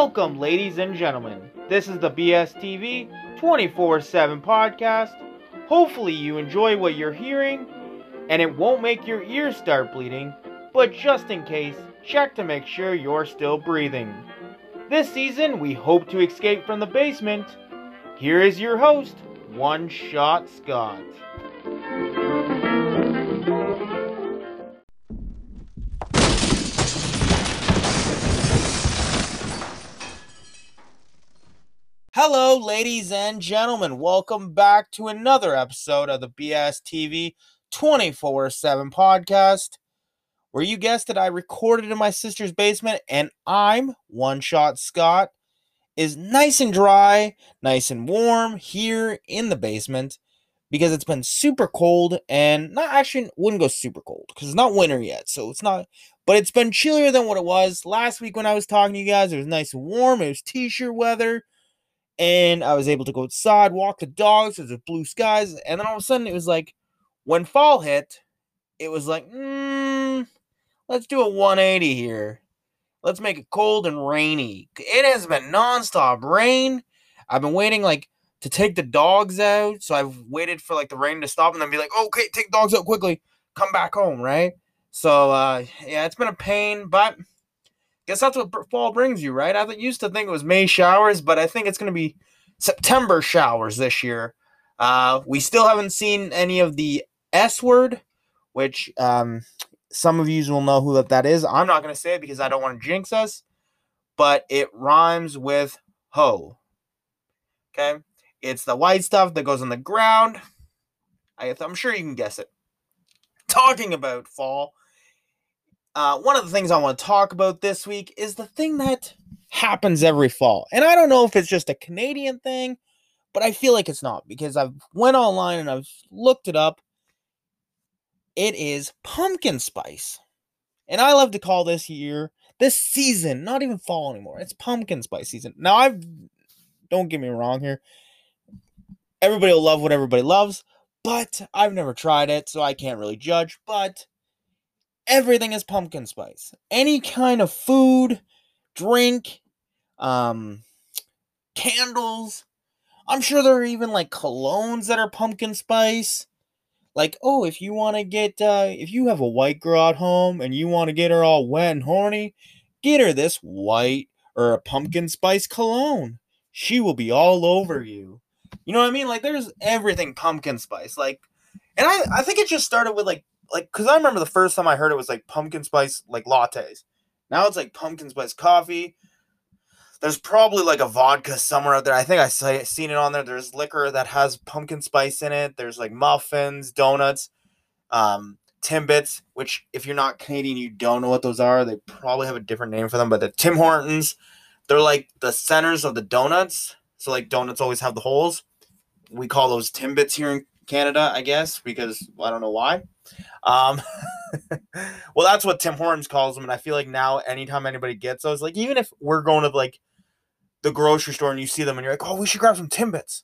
Welcome, ladies and gentlemen. This is the BSTV 24/7 podcast. Hopefully you enjoy what you're hearing, and it won't make your ears start bleeding, but just in case, check to make sure you're still breathing. This season, we hope to escape from the basement. Here is your host, One Shot Scott. Hello, ladies and gentlemen. Welcome back to another episode of the BSTV 24/7 podcast, where you guessed it, I recorded in my sister's basement, and I'm One Shot Scott. Is nice and dry, nice and warm here in the basement because it's been super cold, and not actually wouldn't go super cold because it's not winter yet, so it's not. But it's been chillier than what it was last week when I was talking to you guys. It was nice and warm. It was t-shirt weather. And I was able to go outside, walk the dogs, there's blue skies, and then all of a sudden it was like, when fall hit, it was like, let's do a 180 here. Let's make it cold and rainy. It has been nonstop rain. I've been waiting, to take the dogs out, so I've waited for, the rain to stop, and then be like, okay, take the dogs out quickly, come back home, right? So, yeah, it's been a pain, but guess that's what fall brings you, right? I used to think it was May showers, but I think it's going to be September showers this year. We still haven't seen any of the S word, which some of you will know who that is. I'm not going to say it because I don't want to jinx us, but it rhymes with ho. Okay? It's the white stuff that goes on the ground. I'm sure you can guess it. Talking about fall. One of the things I want to talk about this week is the thing that happens every fall. And I don't know if it's just a Canadian thing, but I feel like it's not because I've went online and I've looked it up. It is pumpkin spice. And I love to call this season, not even fall anymore. It's pumpkin spice season. Now, don't get me wrong here. Everybody will love what everybody loves, but I've never tried it, so I can't really judge, but everything is pumpkin spice. Any kind of food, drink, candles. I'm sure there are even colognes that are pumpkin spice. If you want to get, if you have a white girl at home and you want to get her all wet and horny, get her this white or a pumpkin spice cologne. She will be all over you. You know what I mean? There's everything pumpkin spice. And I think it just started with because I remember the first time I heard it was, pumpkin spice, lattes. Now it's, pumpkin spice coffee. There's probably, a vodka somewhere out there. I think I've seen it on there. There's liquor that has pumpkin spice in it. There's, muffins, donuts, Timbits, which, if you're not Canadian, you don't know what those are. They probably have a different name for them. But the Tim Hortons, they're, the centers of the donuts. So, donuts always have the holes. We call those Timbits here in Canada, I guess, because I don't know why. Well, that's what Tim Hortons calls them, and I feel like now anytime anybody gets those, even if we're going to the grocery store and you see them and you're like, oh, we should grab some Timbits.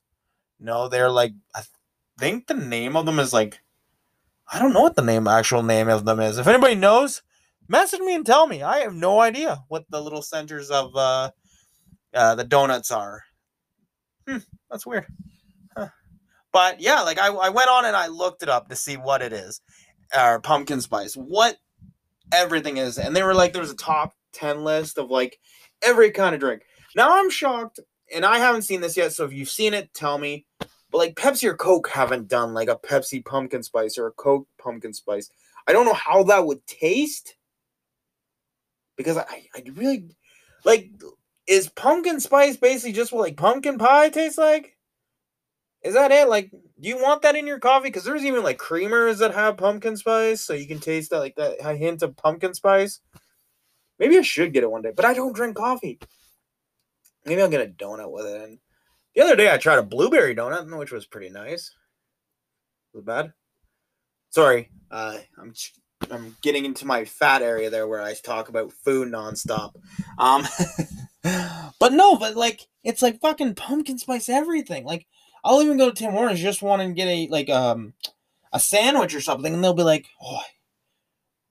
No, they're I think the name of them is I don't know what the actual name of them is. If anybody knows, message me and tell me. I have no idea what the little centers of the donuts are. That's weird. But, yeah, I went on and I looked it up to see what it is, or pumpkin spice, what everything is. And they were there was a top 10 list of, every kind of drink. Now, I'm shocked, and I haven't seen this yet, so if you've seen it, tell me. But, Pepsi or Coke haven't done, a Pepsi pumpkin spice or a Coke pumpkin spice. I don't know how that would taste because I really, is pumpkin spice basically just what, pumpkin pie tastes like? Is that it? Do you want that in your coffee? Because there's even, creamers that have pumpkin spice, so you can taste that, that a hint of pumpkin spice. Maybe I should get it one day, but I don't drink coffee. Maybe I'll get a donut with it. And the other day, I tried a blueberry donut, which was pretty nice. Was it bad? Sorry. I'm getting into my fat area there where I talk about food nonstop. But no, but, it's, fucking pumpkin spice everything. I'll even go to Tim Hortons just wanting to get a sandwich or something, and they'll be like, oh,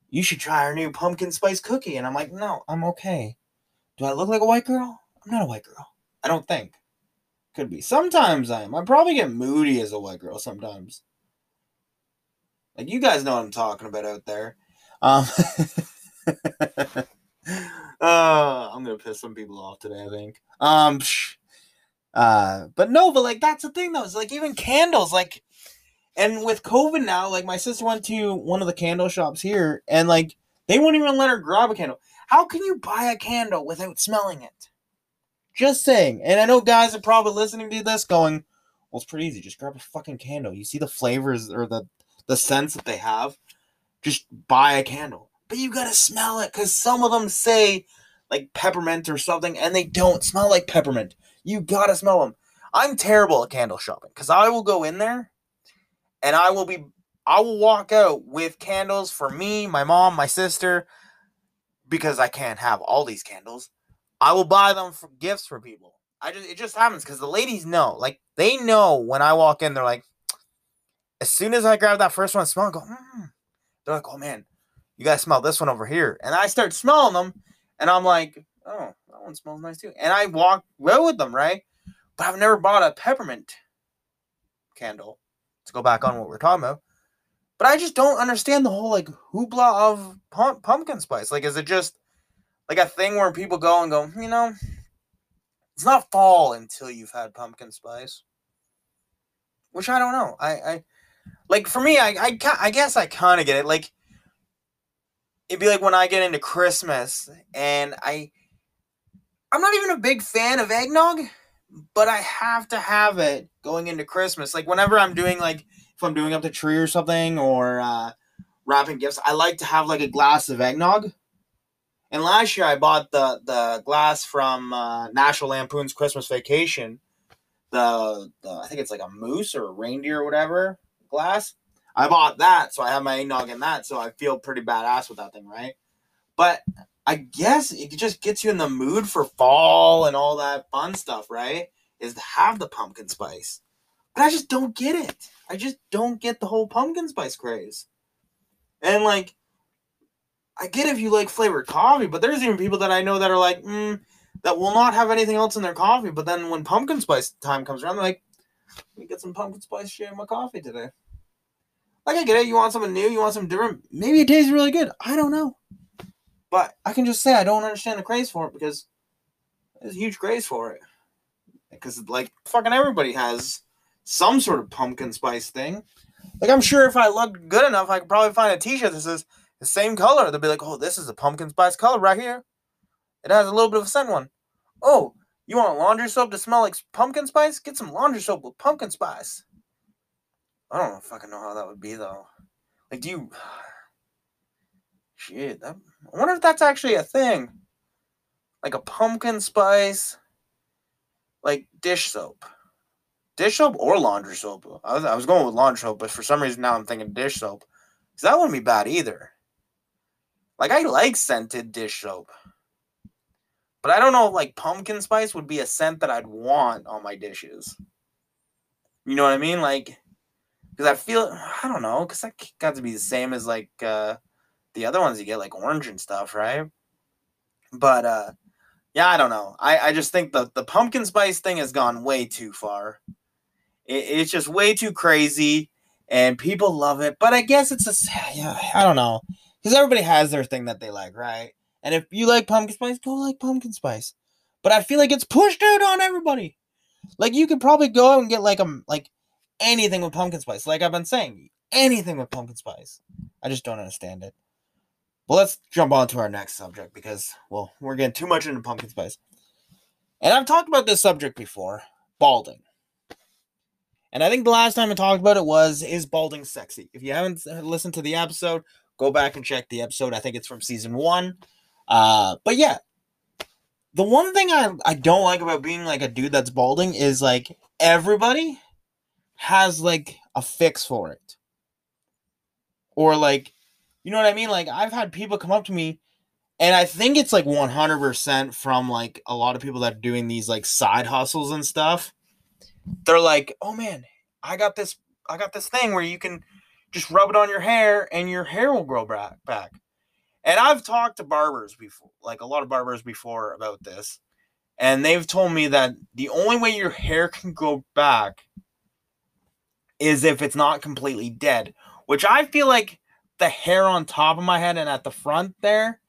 you should try our new pumpkin spice cookie. And I'm like, no, I'm okay. Do I look like a white girl? I'm not a white girl. I don't think. Could be. Sometimes I am. I probably get moody as a white girl sometimes. Like, you guys know what I'm talking about out there. I'm going to piss some people off today, I think. But like, that's the thing, though. It's like, even candles, like, and with COVID now, like, my sister went to one of the candle shops here, and, like, they won't even let her grab a candle. How can you buy a candle without smelling it? Just saying. And I know guys are probably listening to this going, well, it's pretty easy. Just grab a fucking candle. You see the flavors or the scents that they have. Just buy a candle. But you gotta smell it, because some of them say, like, peppermint or something, and they don't smell like peppermint. You gotta smell them. I'm terrible at candle shopping, because I will go in there, and I will walk out with candles for me, my mom, my sister, because I can't have all these candles. I will buy them for gifts for people. It just happens, because the ladies know. Like, they know when I walk in, they're like, as soon as I grab that first one, smell, and go, They're like, oh, man, you guys smell this one over here. And I start smelling them, and I'm like, oh, that one smells nice too. And I walk well with them, right? But I've never bought a peppermint candle, to go back on what we're talking about. But I just don't understand the whole, like, hoopla of pumpkin spice. Like, is it just, like, a thing where people go and go, you know, it's not fall until you've had pumpkin spice? Which I don't know. Like, for me, I guess I kind of get it. Like, it'd be like when I get into Christmas, and I'm not even a big fan of eggnog, but I have to have it going into Christmas. Like, whenever I'm doing, like, if I'm doing up the tree or something, or wrapping gifts, I like to have, like, a glass of eggnog. And last year I bought the glass from National Lampoon's Christmas Vacation. I think it's like a moose or a reindeer or whatever glass. I bought that, so I have my eggnog in that, so I feel pretty badass with that thing, right? But I guess it just gets you in the mood for fall and all that fun stuff, right? Is to have the pumpkin spice. But I just don't get it. I just don't get the whole pumpkin spice craze. And, like, I get if you like flavored coffee, but there's even people that I know that are like, that will not have anything else in their coffee. But then when pumpkin spice time comes around, they're like, let me get some pumpkin spice shit in my coffee today. Like, I get it. You want something new. You want something different. Maybe it tastes really good. I don't know. But I can just say I don't understand the craze for it, because there's a huge craze for it. Because, like, fucking everybody has some sort of pumpkin spice thing. Like, I'm sure if I looked good enough, I could probably find a t-shirt that says the same color. They'll be like, oh, this is a pumpkin spice color right here. It has a little bit of a scent one. Oh, you want laundry soap to smell like pumpkin spice? Get some laundry soap with pumpkin spice. I don't fucking know how that would be, though. Like, do you... Shit, I wonder if that's actually a thing. Like, a pumpkin spice, like, dish soap. Dish soap or laundry soap? I was going with laundry soap, but for some reason now I'm thinking dish soap. Because that wouldn't be bad either. Like, I like scented dish soap. But I don't know if, like, pumpkin spice would be a scent that I'd want on my dishes. You know what I mean? Like, because I feel, I don't know, because that got to be the same as, like, the other ones you get, like, orange and stuff, right? But, yeah, I don't know. I just think the pumpkin spice thing has gone way too far. It's just way too crazy, and people love it. But I guess I don't know. Because everybody has their thing that they like, right? And if you like pumpkin spice, go like pumpkin spice. But I feel like it's pushed out on everybody. Like, you could probably go out and get, like, anything with pumpkin spice. Like I've been saying, anything with pumpkin spice. I just don't understand it. But let's jump on to our next subject, because, well, we're getting too much into pumpkin spice. And I've talked about this subject before, balding. And I think the last time I talked about it was, is balding sexy? If you haven't listened to the episode, go back and check the episode. I think it's from season 1. But yeah, the one thing I don't like about being, like, a dude that's balding is, like, everybody has, like, a fix for it. Or, like, you know what I mean? Like, I've had people come up to me, and I think it's, like, 100% from, like, a lot of people that are doing these, like, side hustles and stuff. They're like, oh, man, I got this thing where you can just rub it on your hair, and your hair will grow back. And I've talked to barbers before, like, a lot of barbers before about this. And they've told me that the only way your hair can go back is if it's not completely dead, which I feel like the hair on top of my head and at the front there,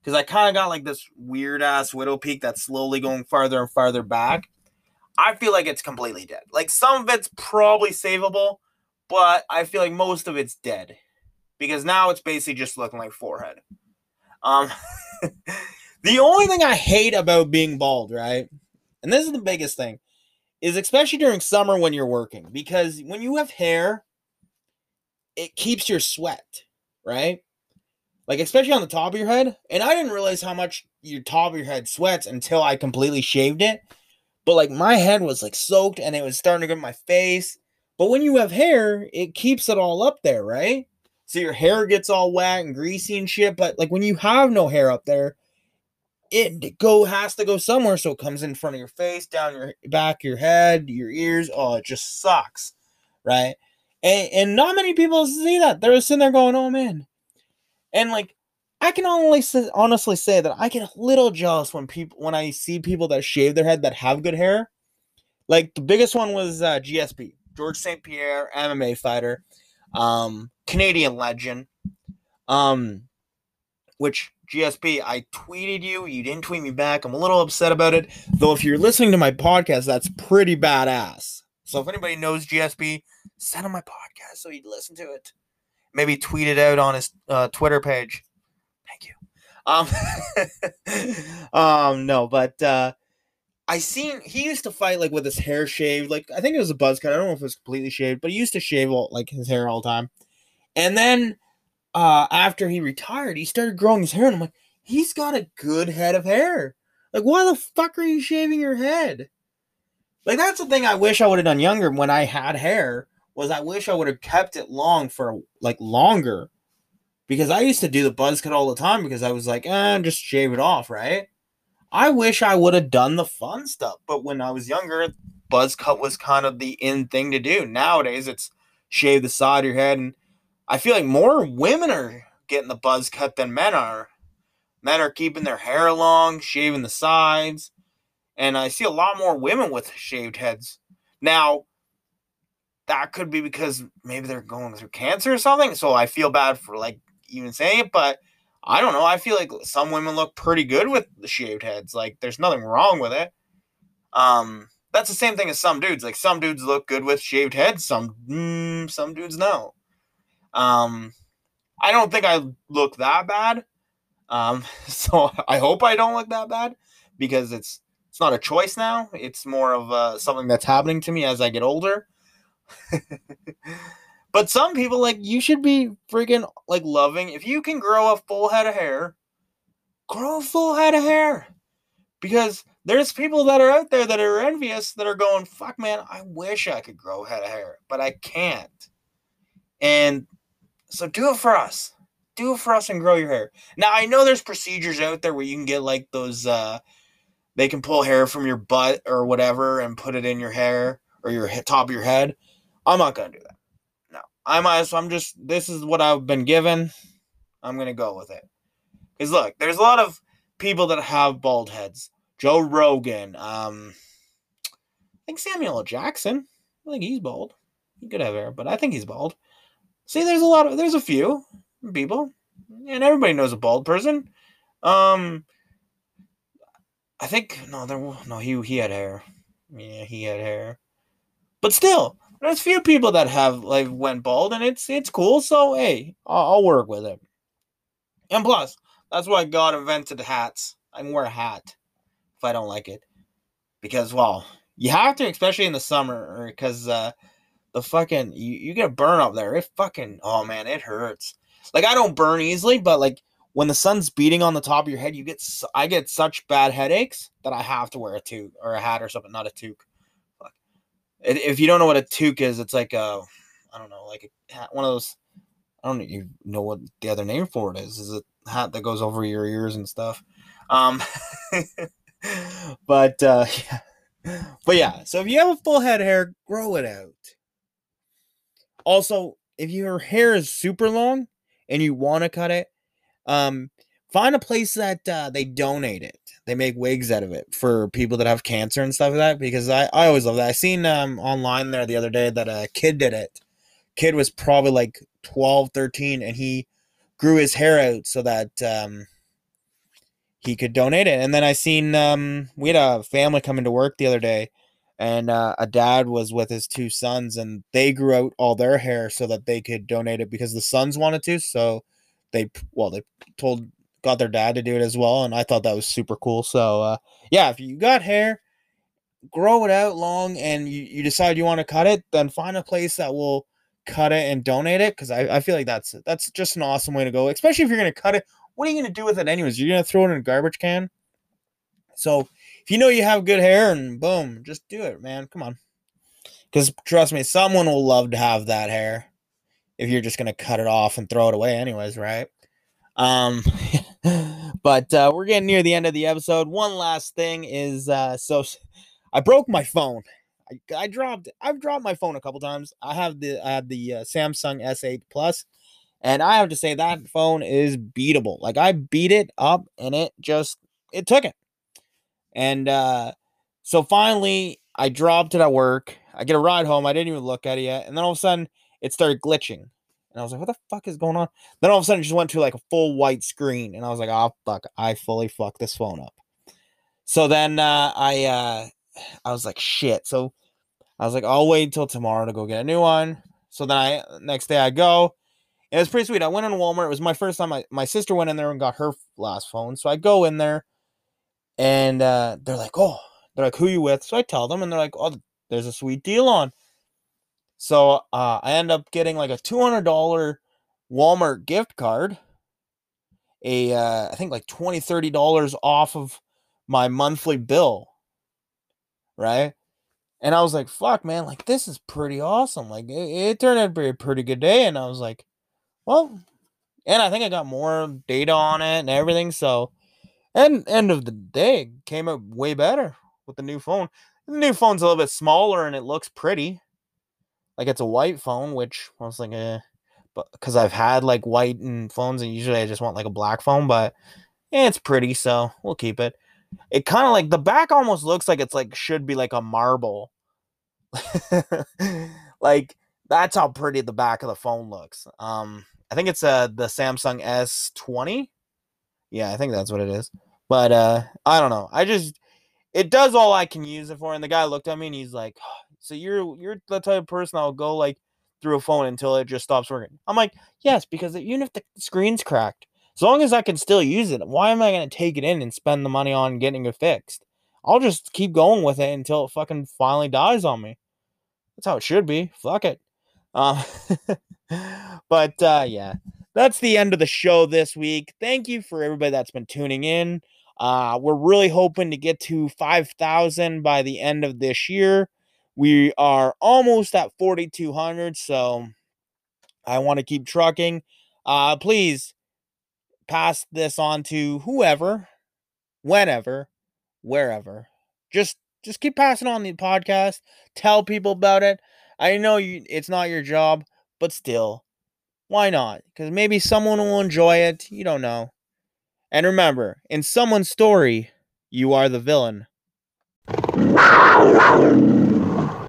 because I kind of got like this weird ass widow peak that's slowly going farther and farther back. I feel like it's completely dead. Like some of it's probably savable, but I feel like most of it's dead because now it's basically just looking like forehead. The only thing I hate about being bald, right? And this is the biggest thing, is especially during summer when you're working, because when you have hair, it keeps your sweat, right? Like, especially on the top of your head. And I didn't realize how much your top of your head sweats until I completely shaved it. But, like, my head was, like, soaked and it was starting to go to my face. But when you have hair, it keeps it all up there, right? So your hair gets all wet and greasy and shit. But, like, when you have no hair up there, it has to go somewhere. So it comes in front of your face, down your back, your head, your ears. Oh, it just sucks, right? And not many people see that. They're sitting there going, oh, man. And, like, I can honestly say that I get a little jealous when I see people that shave their head that have good hair. Like, the biggest one was GSP, George St. Pierre, MMA fighter, Canadian legend, which, GSP, I tweeted you. You didn't tweet me back. I'm a little upset about it. Though, if you're listening to my podcast, that's pretty badass. So, if anybody knows GSP, send him my podcast so he'd listen to it. Maybe tweet it out on his Twitter page. Thank you. I seen he used to fight like with his hair shaved. Like I think it was a buzz cut. I don't know if it was completely shaved, but he used to shave his hair all the time. And then after he retired, he started growing his hair, and I'm like, he's got a good head of hair. Like, why the fuck are you shaving your head? Like that's the thing I wish I would have done younger when I had hair. Was I wish I would have kept it long for, like, longer. Because I used to do the buzz cut all the time because I was like, just shave it off, right? I wish I would have done the fun stuff. But when I was younger, buzz cut was kind of the in thing to do. Nowadays, it's shave the side of your head. And I feel like more women are getting the buzz cut than men are. Men are keeping their hair long, shaving the sides. And I see a lot more women with shaved heads. Now, that could be because maybe they're going through cancer or something. So I feel bad for like even saying it, but I don't know. I feel like some women look pretty good with the shaved heads. Like there's nothing wrong with it. That's the same thing as some dudes. Like some dudes look good with shaved heads. Some dudes no. I don't think I look that bad. So I hope I don't look that bad because it's not a choice now. It's more of something that's happening to me as I get older. But some people, like, you should be freaking, like, loving. If you can grow a full head of hair, grow a full head of hair. Because there's people that are out there that are envious, that are going, fuck, man, I wish I could grow a head of hair, but I can't. And so do it for us. Do it for us and grow your hair. Now, I know there's procedures out there where you can get, like, those, they can pull hair from your butt or whatever and put it in your hair or your top of your head. I'm not going to do that. No. This is what I've been given. I'm going to go with it. Because look, there's a lot of people that have bald heads. Joe Rogan. I think Samuel L. Jackson. I think he's bald. He could have hair, but I think he's bald. See, there's a few people. And everybody knows a bald person. I think, he had hair. Yeah, he had hair. But still, there's few people that have like went bald, and it's cool. So hey, I'll work with it. And plus, that's why God invented hats. I can wear a hat if I don't like it, because you have to, especially in the summer, because the fucking you get a burn up there. It fucking it hurts. Like I don't burn easily, but like when the sun's beating on the top of your head, I get such bad headaches that I have to wear a toque or a hat or something, not a toque. If you don't know what a toque is, it's like a hat, one of those. I don't even know what the other name for it is. Is it a hat that goes over your ears and stuff? But yeah. So if you have a full head of hair, grow it out. Also, if your hair is super long and you want to cut it, Find a place that they donate it. They make wigs out of it for people that have cancer and stuff like that, because I always love that. I seen online there the other day that a kid did it. Kid was probably like 12, 13, and he grew his hair out so that he could donate it. And then I seen we had a family come into work the other day, and a dad was with his two sons, and they grew out all their hair so that they could donate it because the sons wanted to. So they got their dad to do it as well, and I thought that was super cool. So yeah, if you got hair, grow it out long, and you decide you want to cut it, then find a place that will cut it and donate it, because I feel like that's just an awesome way to go, especially if you're going to cut it. What are you going to do with it anyways? You're going to throw it in a garbage can? So if you know you have good hair, and boom, just do it, man. Come on. Because trust me, someone will love to have that hair if you're just going to cut it off and throw it away anyways, right? But we're getting near the end of the episode. One last thing is, so I broke my phone. I've dropped my phone a couple times. I had the Samsung S8 plus, and I have to say that phone is beatable. Like, I beat it up, and it took it. And so finally I dropped it at work. I get a ride home. I didn't even look at it yet. And then all of a sudden it started glitching. And I was like, what the fuck is going on? Then all of a sudden it just went to like a full white screen. And I was like, oh, fuck, I fully fucked this phone up. So then I was like, shit. So I was like, I'll wait until tomorrow to go get a new one. So then next day I go. It was pretty sweet. I went in Walmart. It was my first time. My sister went in there and got her last phone. So I go in there, and they're like, who you with? So I tell them, and they're like, oh, there's a sweet deal on. So I end up getting like a $200 Walmart gift card, I think like $20, $30 off of my monthly bill, right? And I was like, fuck, man, like, this is pretty awesome. Like, it turned out to be a pretty good day, and I was like, well, and I think I got more data on it and everything, so, and end of the day, it came out way better with the new phone. The new phone's a little bit smaller, and it looks pretty. Like, it's a white phone, which I was like, eh, because I've had like white and phones, and usually I just want like a black phone, but yeah, it's pretty, so we'll keep it. It kind of like the back almost looks like it's like should be like a marble. Like, that's how pretty the back of the phone looks. I think it's the Samsung S20. Yeah, I think that's what it is. But I don't know. It does all I can use it for. And the guy looked at me and he's like, so you're the type of person that'll go like through a phone until it just stops working. I'm like, yes, because even if the screen's cracked, as long as I can still use it, why am I going to take it in and spend the money on getting it fixed? I'll just keep going with it until it fucking finally dies on me. That's how it should be. Fuck it. But yeah, that's the end of the show this week. Thank you for everybody that's been tuning in. We're really hoping to get to 5,000 by the end of this year. We are almost at 4,200, so I want to keep trucking. Please pass this on to whoever, whenever, wherever. Just keep passing on the podcast. Tell people about it. I know it's not your job, but still, why not? Because maybe someone will enjoy it. You don't know. And remember, in someone's story, you are the villain.